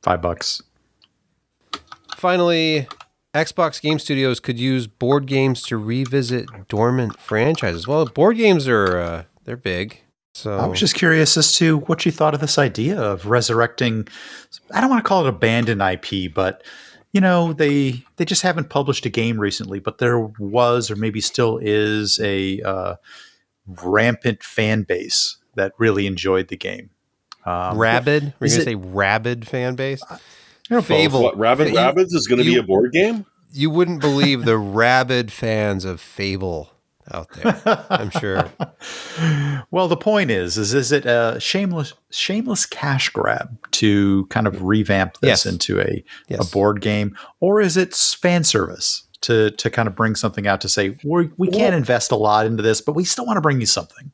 five bucks. Finally, Xbox Game Studios could use board games to revisit dormant franchises. Well, board games are uh, they're big. So. I was just curious as to what you thought of this idea of resurrecting. I don't want to call it abandoned I P, but you know they they just haven't published a game recently. But there was, or maybe still is, a uh, rampant fan base that really enjoyed the game. Um, rabid? We're gonna it, say rabid fan base. Uh, Fable. What, rabid you, Rabbids is going to be a board game. You wouldn't believe the rabid fans of Fable. Out there, I'm sure. Well, the point is, is is it a shameless, shameless cash grab to kind of revamp this yes. into a, yes. a board game, or is it fan service to to kind of bring something out to say we we can't invest a lot into this, but we still want to bring you something?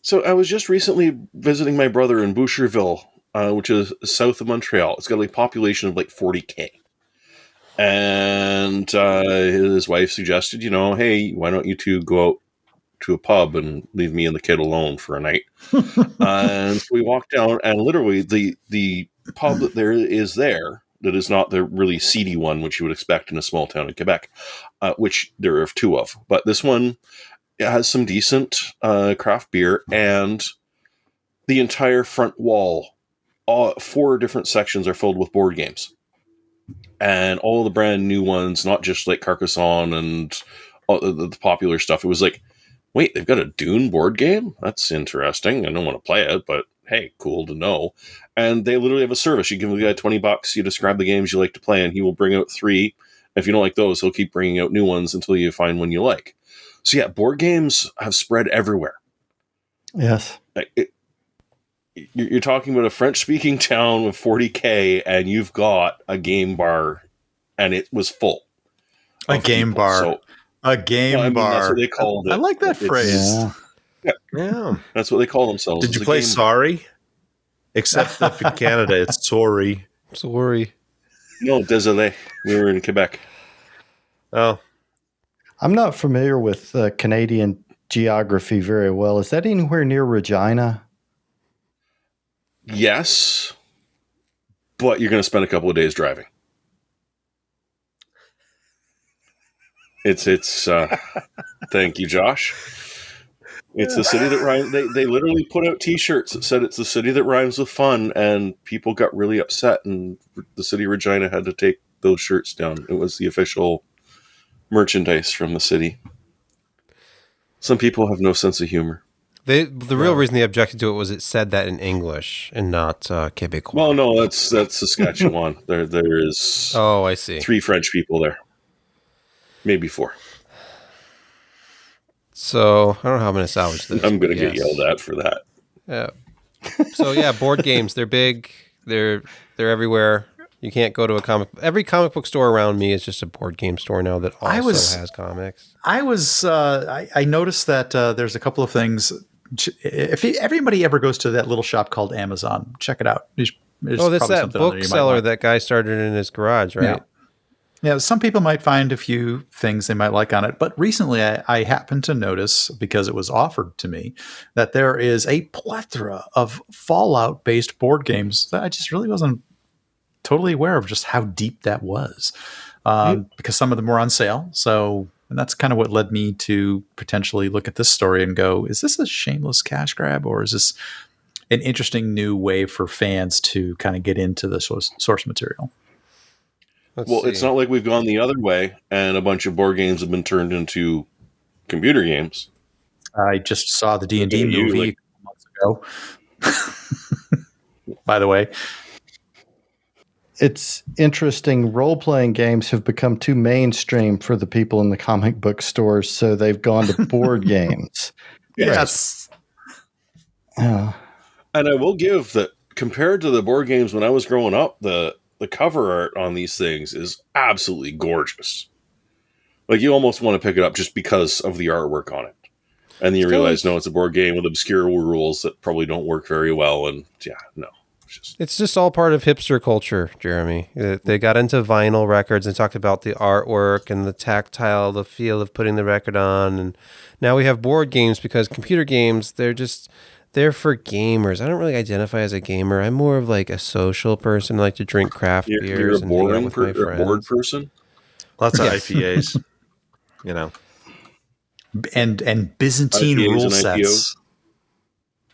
So I was just recently visiting my brother in Boucherville, uh, which is south of Montreal. It's got a population of like forty thousand. And uh, his wife suggested, you know, hey, why don't you two go out to a pub and leave me and the kid alone for a night? And so we walked down, and literally the the pub that there is there that is not the really seedy one, which you would expect in a small town in Quebec, uh, which there are two of. But this one has some decent uh, craft beer, and the entire front wall, all, four different sections are filled with board games. And all the brand new ones, not just like Carcassonne and all the, the popular stuff. It was like, wait, they've got a Dune board game? That's interesting. I don't want to play it, but hey, cool to know. And they literally have a service. You give the guy twenty bucks, you describe the games you like to play, and he will bring out three. If you don't like those, he'll keep bringing out new ones until you find one you like. So yeah, board games have spread everywhere. Yes. It, You're talking about a French-speaking town with forty thousand, and you've got a game bar, and it was full. A game people. bar. So, a game well, I mean, bar. That's what they called it. I like that it's, phrase. Yeah. yeah. That's what they call themselves. Did it's you play Sorry? Bar. Except that for Canada, it's Sorry. Sorry. No, désolé. We were in Quebec. Oh. I'm not familiar with uh, Canadian geography very well. Is that anywhere near Regina? Yes, but you're going to spend a couple of days driving. It's, it's, uh, thank you, Josh. It's the city that rhymes. They, they literally put out t-shirts that said it's the city that rhymes with fun, and people got really upset, and the city of Regina had to take those shirts down. It was the official merchandise from the city. Some people have no sense of humor. They, the real reason they objected to it was it said that in English and not uh, Quebecois. Well, no, that's that's Saskatchewan. there, there is. Oh, I see. Three French people there, maybe four. So I don't know how I'm going to salvage this. I'm going to get yes. yelled at for that. Yeah. So yeah, board games. They're big. They're they're everywhere. You can't go to a comic. Every comic book store around me is just a board game store now that also was, has comics. I was. Uh, I, I noticed that uh, there's a couple of things. If everybody ever goes to that little shop called Amazon, check it out. There's, there's oh, that's that bookseller that, that guy started in his garage, right? Yeah. yeah, some people might find a few things they might like on it. But recently I, I happened to notice, because it was offered to me, that there is a plethora of Fallout-based board games that I just really wasn't totally aware of just how deep that was. uh, mm-hmm. because some of them were on sale. So, and that's kind of what led me to potentially look at this story and go, is this a shameless cash grab, or is this an interesting new way for fans to kind of get into the source, source material? Let's well, see. It's not like we've gone the other way and a bunch of board games have been turned into computer games. I just saw the D and D movie like- months ago, by the way. It's interesting. Role-playing games have become too mainstream for the people in the comic book stores, so they've gone to board games. Yes. Uh, and I will give that compared to the board games when I was growing up, the, the cover art on these things is absolutely gorgeous. Like, you almost want to pick it up just because of the artwork on it. And then you realize, no, it's a board game with obscure rules that probably don't work very well. And yeah, no. It's just all part of hipster culture, Jeremy. They got into vinyl records and talked about the artwork and the tactile, the feel of putting the record on. And now we have board games because computer games, they're just, they're for gamers. I don't really identify as a gamer. I'm more of like a social person. I like to drink craft you're, beers. You're a, and boring per, a board person? Lots of I P As, you know. And and Byzantine I P As rule sets.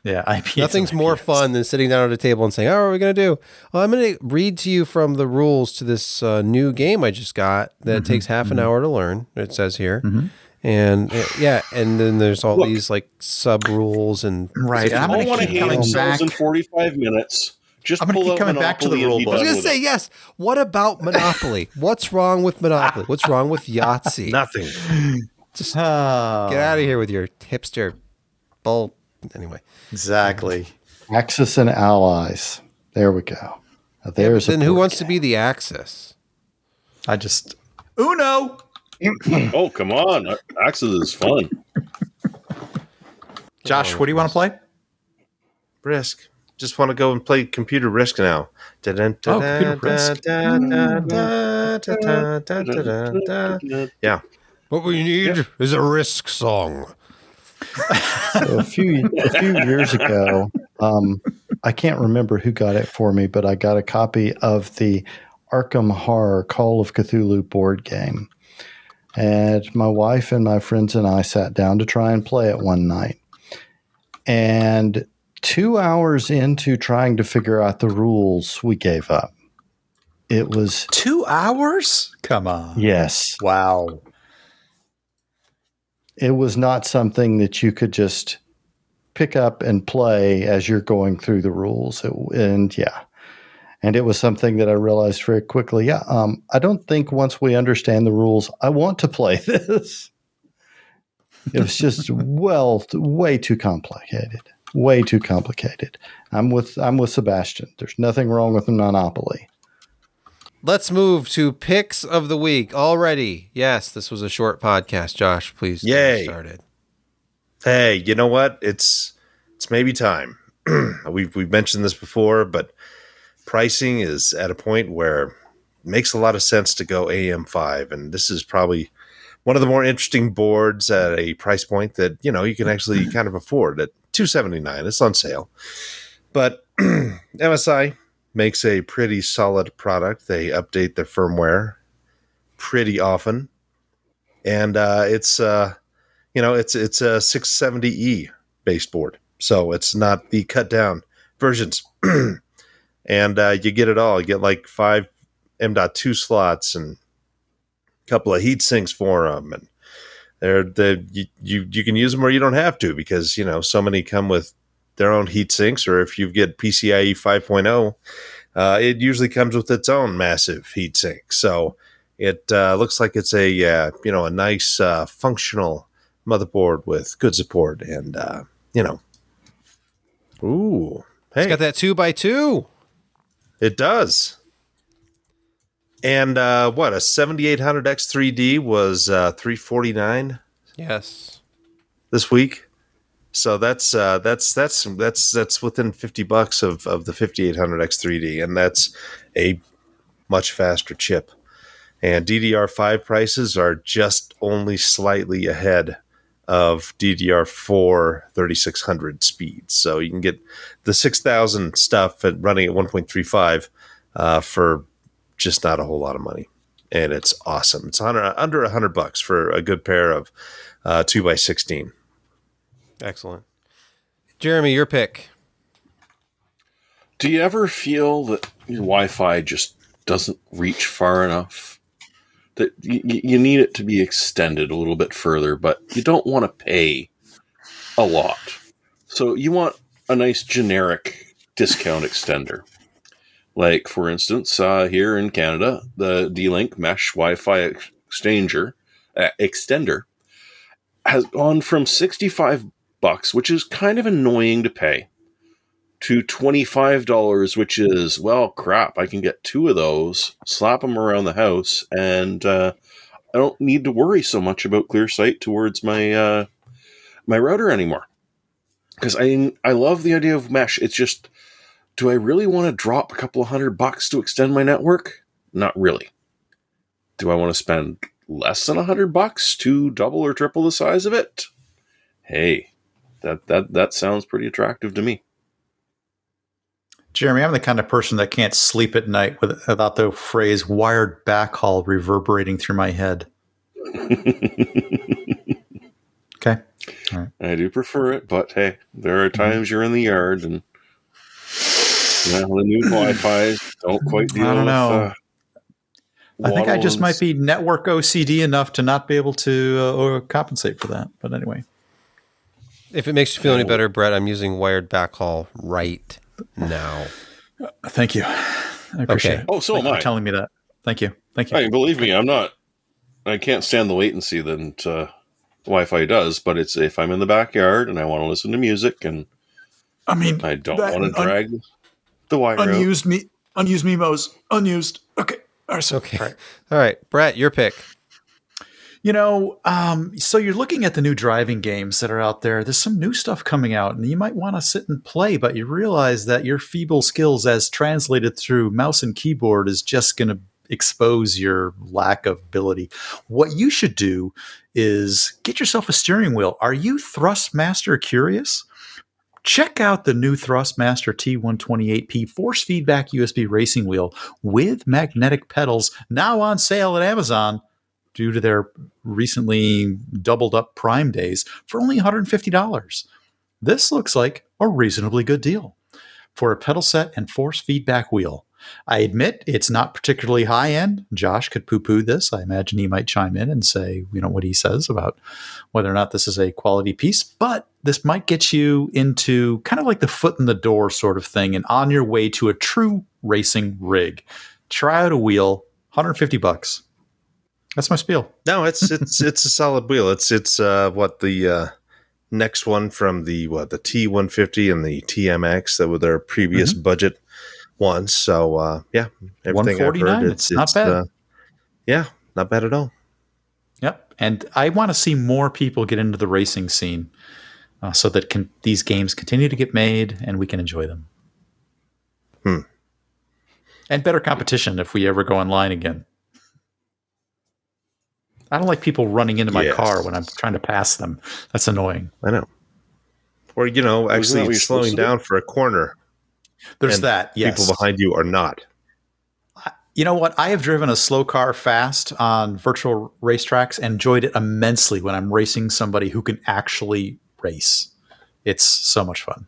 Yeah, I P As. Nothing's more fun than sitting down at a table and saying, oh, what are we going to do? Well, I'm going to read to you from the rules to this uh, new game I just got that mm-hmm. takes half an mm-hmm. hour to learn, it says here. Mm-hmm. And uh, yeah, and then there's all Look, these like sub rules and right. I'm going to keep coming back in forty-five minutes. Just I'm going to keep coming back to the rule book. I was going to say, yes. What about Monopoly? What's wrong with Monopoly? What's wrong with Yahtzee? Nothing. Just oh. get out of here with your hipster bull. Anyway, exactly. Axis and allies. There we go. There's. Yeah, then who wants game. to be the Axis? I just Uno. Oh, come on! Axis is fun. Josh, oh, what do you want to play? Risk. Just want to go and play computer Risk now. Dun, dun, oh, computer Risk. Yeah. What we need yeah. is a Risk song. So a few a few years ago, um, I can't remember who got it for me, but I got a copy of the Arkham Horror Call of Cthulhu board game. And my wife and my friends and I sat down to try and play it one night. And two hours into trying to figure out the rules, we gave up. It was... Two hours? Come on. Yes. Wow. It was not something that you could just pick up and play as you're going through the rules. It, and yeah, and it was something that I realized very quickly. Yeah, um, I don't think once we understand the rules, I want to play this. It was just well, way too complicated, way too complicated. I'm with I'm with Sebastian. There's nothing wrong with Monopoly. Let's move to picks of the week already. Yes, this was a short podcast. Josh, please get started. Hey, you know what? It's it's maybe time. we've we've mentioned this before, but pricing is at a point where it makes a lot of sense to go A M five, and this is probably one of the more interesting boards at a price point that, you know, you can actually kind of afford at two hundred seventy-nine dollars. It's on sale. But M S I makes a pretty solid product. They update their firmware pretty often. And uh, it's, uh, you know, it's it's a six seventy E based board. So it's not the cut down versions. And uh, you get it all. You get like five M dot two slots and a couple of heat sinks for them. And they're, they're, you, you, you can use them or you don't have to because, you know, so many come with their own heat sinks, or if you get P C I E five point oh, uh, it usually comes with its own massive heat sink. So it uh, looks like it's a uh, you know a nice uh, functional motherboard with good support, and uh, you know, ooh, hey, it's got that two by two. It does. And uh, what a seventy-eight hundred X three D was uh, three forty-nine. Yes, this week. So that's uh, that's that's that's that's within fifty bucks of, of the fifty-eight hundred X three D, and that's a much faster chip. And D D R five prices are just only slightly ahead of D D R four thirty-six hundred speed. So you can get the six thousand stuff at running at one point three five uh, for just not a whole lot of money. and it's awesome. It's under under a hundred bucks for a good pair of uh, two by sixteen. Excellent, Jeremy, your pick. Do you ever feel that your Wi-Fi just doesn't reach far enough? That you, you need it to be extended a little bit further, but you don't want to pay a lot. So you want a nice generic discount extender. Like, for instance, uh, here in Canada, the D-Link Mesh Wi-Fi exchanger, uh, extender has gone from sixty-five bucks, which is kind of annoying to pay, to twenty-five dollars, which is, well, crap, I can get two of those, slap them around the house, and uh, I don't need to worry so much about ClearSight towards my uh, my router anymore. Because I, I love the idea of mesh. It's just... do I really want to drop a couple of hundred bucks to extend my network? Not really. Do I want to spend less than a hundred bucks to double or triple the size of it? Hey, that that that sounds pretty attractive to me. Jeremy, I'm the kind of person that can't sleep at night with, without the phrase wired backhaul reverberating through my head. Okay. All right. I do prefer it, but hey, there are times mm-hmm. you're in the yard and... well, the new Wi-Fi don't quite deal I don't know. With, uh, I think I just might be network O C D enough to not be able to uh, or compensate for that. But anyway. If it makes you feel any better, Brett, I'm using wired backhaul right now. Uh, thank you. I appreciate okay. it. Oh, so thank am you I. for telling me that. Thank you. Thank you. Hey, believe me, I'm not, I can't stand the latency that uh, Wi-Fi does, but it's if I'm in the backyard and I want to listen to music and I mean, I don't that, want to drag... I'm, the wire unused me unused memos unused okay all right, so, okay all right. all right Brett, your pick. You know um so you're looking at the new driving games that are out there. There's some new stuff coming out and you might want to sit and play, but you realize that your feeble skills as translated through mouse and keyboard is just going to expose your lack of ability. What you should do is get yourself a steering wheel. Are you Thrustmaster curious? Check out the new Thrustmaster T one twenty-eight P Force Feedback U S B Racing Wheel with magnetic pedals, now on sale at Amazon due to their recently doubled up Prime days for only one hundred fifty dollars. This looks like a reasonably good deal for a pedal set and force feedback wheel. I admit it's not particularly high end. Josh could poo-poo this. I imagine he might chime in and say, you know, what he says about whether or not this is a quality piece, but this might get you into kind of like the foot in the door sort of thing and on your way to a true racing rig. Try out a wheel, one hundred fifty bucks. That's my spiel. No, it's it's it's a solid wheel. It's it's uh, what the uh, next one from the what the T one fifty and the T M X that were their previous mm-hmm. budget ones. So uh, yeah, everything I've heard, it's, it's not it's, bad. Uh, yeah, not bad at all. Yep, and I want to see more people get into the racing scene. Uh, so that can, these games continue to get made and we can enjoy them. Hmm. And better competition if we ever go online again. I don't like people running into my yes. car when I'm trying to pass them. That's annoying. I know. Or, you know, actually slowing down do? for a corner. There's that, yes. People behind you are not. You know what? I have driven a slow car fast on virtual racetracks and enjoyed it immensely when I'm racing somebody who can actually race. It's so much fun.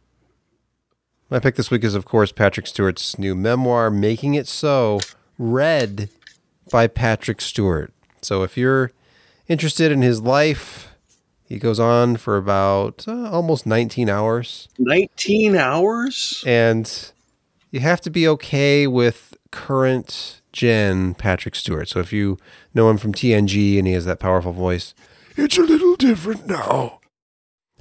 My pick this week is, of course, Patrick Stewart's new memoir, Making It So, read by Patrick Stewart. So if you're interested in his life, he goes on for about uh, almost nineteen hours. nineteen hours? And you have to be okay with current gen Patrick Stewart. So if you know him from T N G and he has that powerful voice, it's a little different now.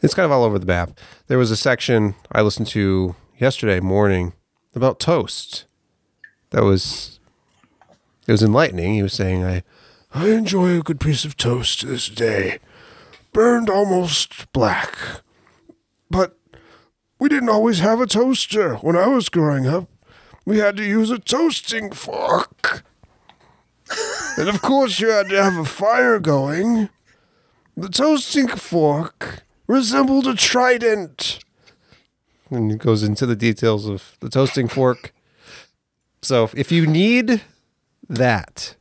It's kind of all over the map. There was a section I listened to yesterday morning about toast. That was, it was enlightening. He was saying, I, I enjoy a good piece of toast to this day. Burned almost black. But we didn't always have a toaster when I was growing up. We had to use a toasting fork. And of course you had to have a fire going. The toasting fork resembled a trident. And it goes into the details of the toasting fork. So if you need that,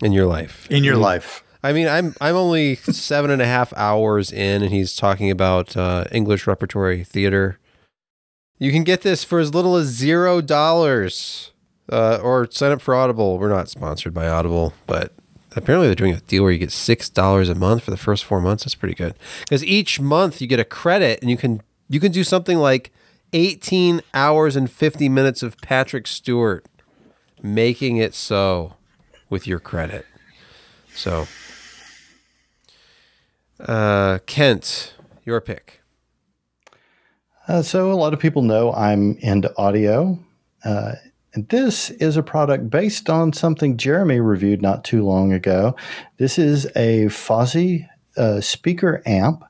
In your life. In your I mean, life. I mean, I'm I'm only seven and a half hours in, and he's talking about uh, English repertory theater. You can get this for as little as zero dollars, uh, or sign up for Audible. We're not sponsored by Audible, but apparently they're doing a deal where you get six dollars a month for the first four months. That's pretty good because each month you get a credit, and you can you can do something like eighteen hours and fifty minutes of Patrick Stewart making it so with your credit. So. Uh, Kent, your pick. Uh, so a lot of people know I'm into audio. Uh, and this is a product based on something Jeremy reviewed not too long ago. This is a Fozzy uh, speaker amp.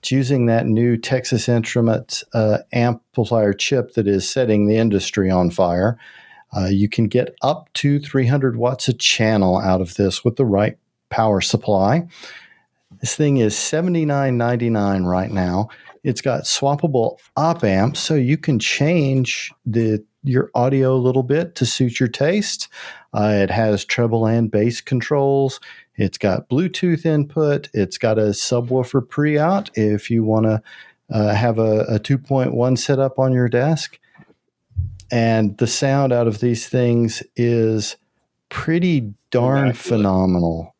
It's using that new Texas Instruments uh, amplifier chip that is setting the industry on fire. Uh, you can get up to three hundred watts a channel out of this with the right power supply. This thing is seventy-nine ninety-nine right now. It's got swappable op amps, so you can change the your audio a little bit to suit your taste. Uh, it has treble and bass controls. It's got Bluetooth input. It's got a subwoofer pre-out if you want to uh, have a, a two point one set up on your desk. And the sound out of these things is pretty darn phenomenal.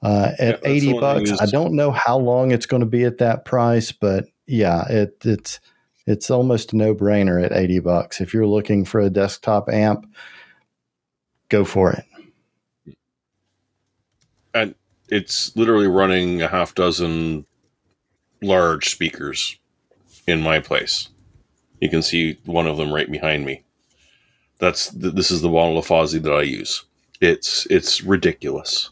Uh, at yeah, eighty bucks, I don't know how long it's going to be at that price, but yeah, it, it's it's almost a no-brainer at eighty bucks. If you're looking for a desktop amp, go for it. And it's literally running a half dozen large speakers in my place. You can see one of them right behind me. That's this is the model of Fozzy that I use. It's it's ridiculous.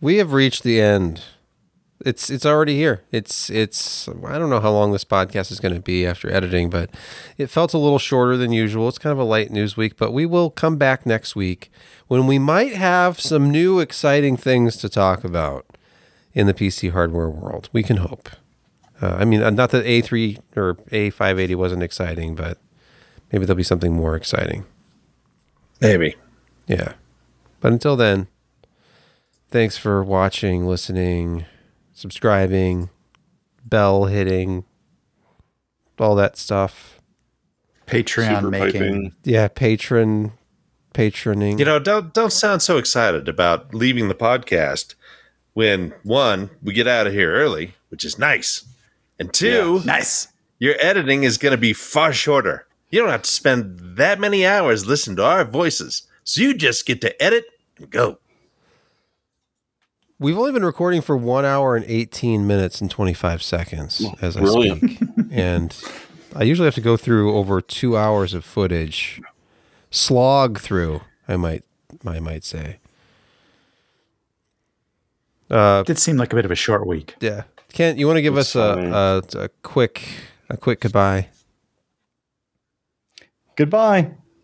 We have reached the end. It's it's already here. It's it's I don't know how long this podcast is going to be after editing, but it felt a little shorter than usual. It's kind of a light news week, but we will come back next week when we might have some new exciting things to talk about in the P C hardware world. We can hope. Uh, I mean, not that A three or A five eighty wasn't exciting, but maybe there'll be something more exciting. Maybe. Yeah. But until then, thanks for watching, listening, subscribing, bell hitting, all that stuff. Patreon Super making, piping. yeah, patron, patroning. You know, don't don't sound so excited about leaving the podcast when one, we get out of here early, which is nice, and two, yeah. nice, your editing is going to be far shorter. You don't have to spend that many hours listening to our voices, so you just get to edit and go. We've only been recording for one hour and eighteen minutes and twenty-five seconds as I Brilliant. speak, and I usually have to go through over two hours of footage, slog through. I might, I might say. Uh, it did seem like a bit of a short week. Yeah, Kent, you want to give That's us a, a a quick a quick goodbye? Goodbye.